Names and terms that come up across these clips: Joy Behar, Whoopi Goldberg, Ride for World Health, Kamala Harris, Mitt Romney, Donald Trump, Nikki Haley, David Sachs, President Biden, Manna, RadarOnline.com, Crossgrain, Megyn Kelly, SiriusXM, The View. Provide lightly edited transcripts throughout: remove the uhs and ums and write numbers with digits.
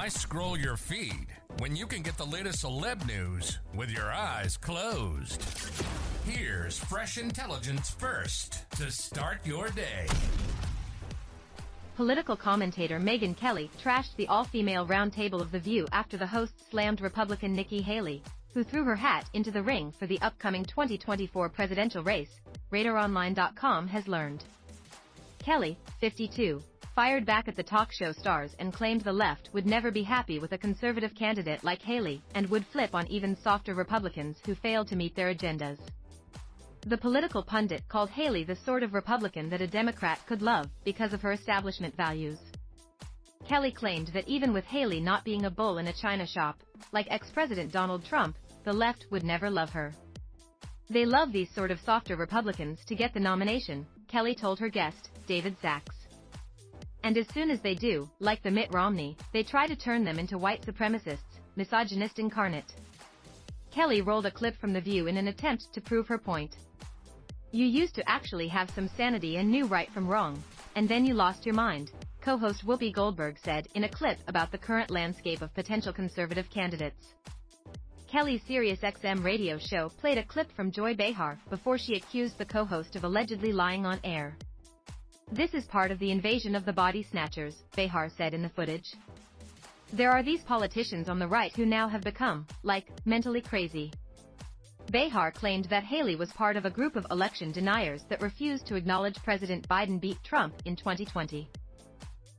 Why scroll your feed when you can get the latest celeb news with your eyes closed? Here's fresh intelligence first to start your day. Political commentator Megyn Kelly trashed the all-female roundtable of The View after the host slammed Republican Nikki Haley, who threw her hat into the ring for the upcoming 2024 presidential race, RadarOnline.com has learned. Kelly, 52, fired back at the talk show stars and claimed the left would never be happy with a conservative candidate like Haley and would flip on even softer Republicans who failed to meet their agendas. The political pundit called Haley the sort of Republican that a Democrat could love because of her establishment values. Kelly claimed that even with Haley not being a bull in a china shop, like ex-President Donald Trump, the left would never love her. They love these sort of softer Republicans to get the nomination, Kelly told her guest, David Sachs. And as soon as they do, like the Mitt Romney, they try to turn them into white supremacists, misogynist incarnate. Kelly rolled a clip from The View in an attempt to prove her point. You used to actually have some sanity and knew right from wrong, and then you lost your mind, co-host Whoopi Goldberg said in a clip about the current landscape of potential conservative candidates. Kelly's SiriusXM radio show played a clip from Joy Behar before she accused the co-host of allegedly lying on air. This is part of the invasion of the body snatchers, Behar said in the footage. There are these politicians on the right who now have become, like, mentally crazy. Behar claimed that Haley was part of a group of election deniers that refused to acknowledge President Biden beat Trump in 2020.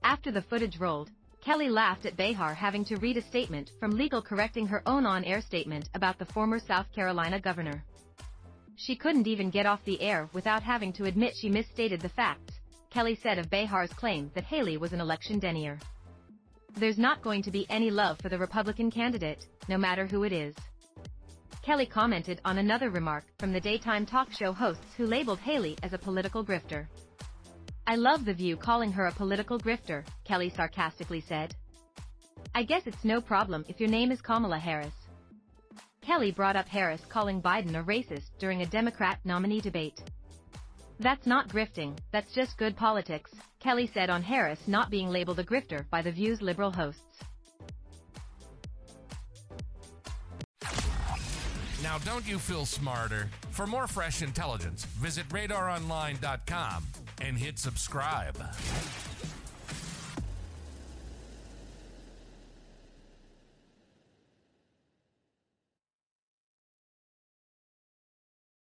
After the footage rolled, Kelly laughed at Behar having to read a statement from legal correcting her own on-air statement about the former South Carolina governor. She couldn't even get off the air without having to admit she misstated the facts, Kelly said of Behar's claim that Haley was an election denier. There's not going to be any love for the Republican candidate, no matter who it is. Kelly commented on another remark from the daytime talk show hosts who labeled Haley as a political grifter. I love The View calling her a political grifter, Kelly sarcastically said. I guess it's no problem if your name is Kamala Harris. Kelly brought up Harris calling Biden a racist during a Democrat nominee debate. That's not grifting, that's just good politics, Kelly said on Harris not being labeled a grifter by The View's liberal hosts. Now don't you feel smarter? For more fresh intelligence, visit RadarOnline.com and hit subscribe.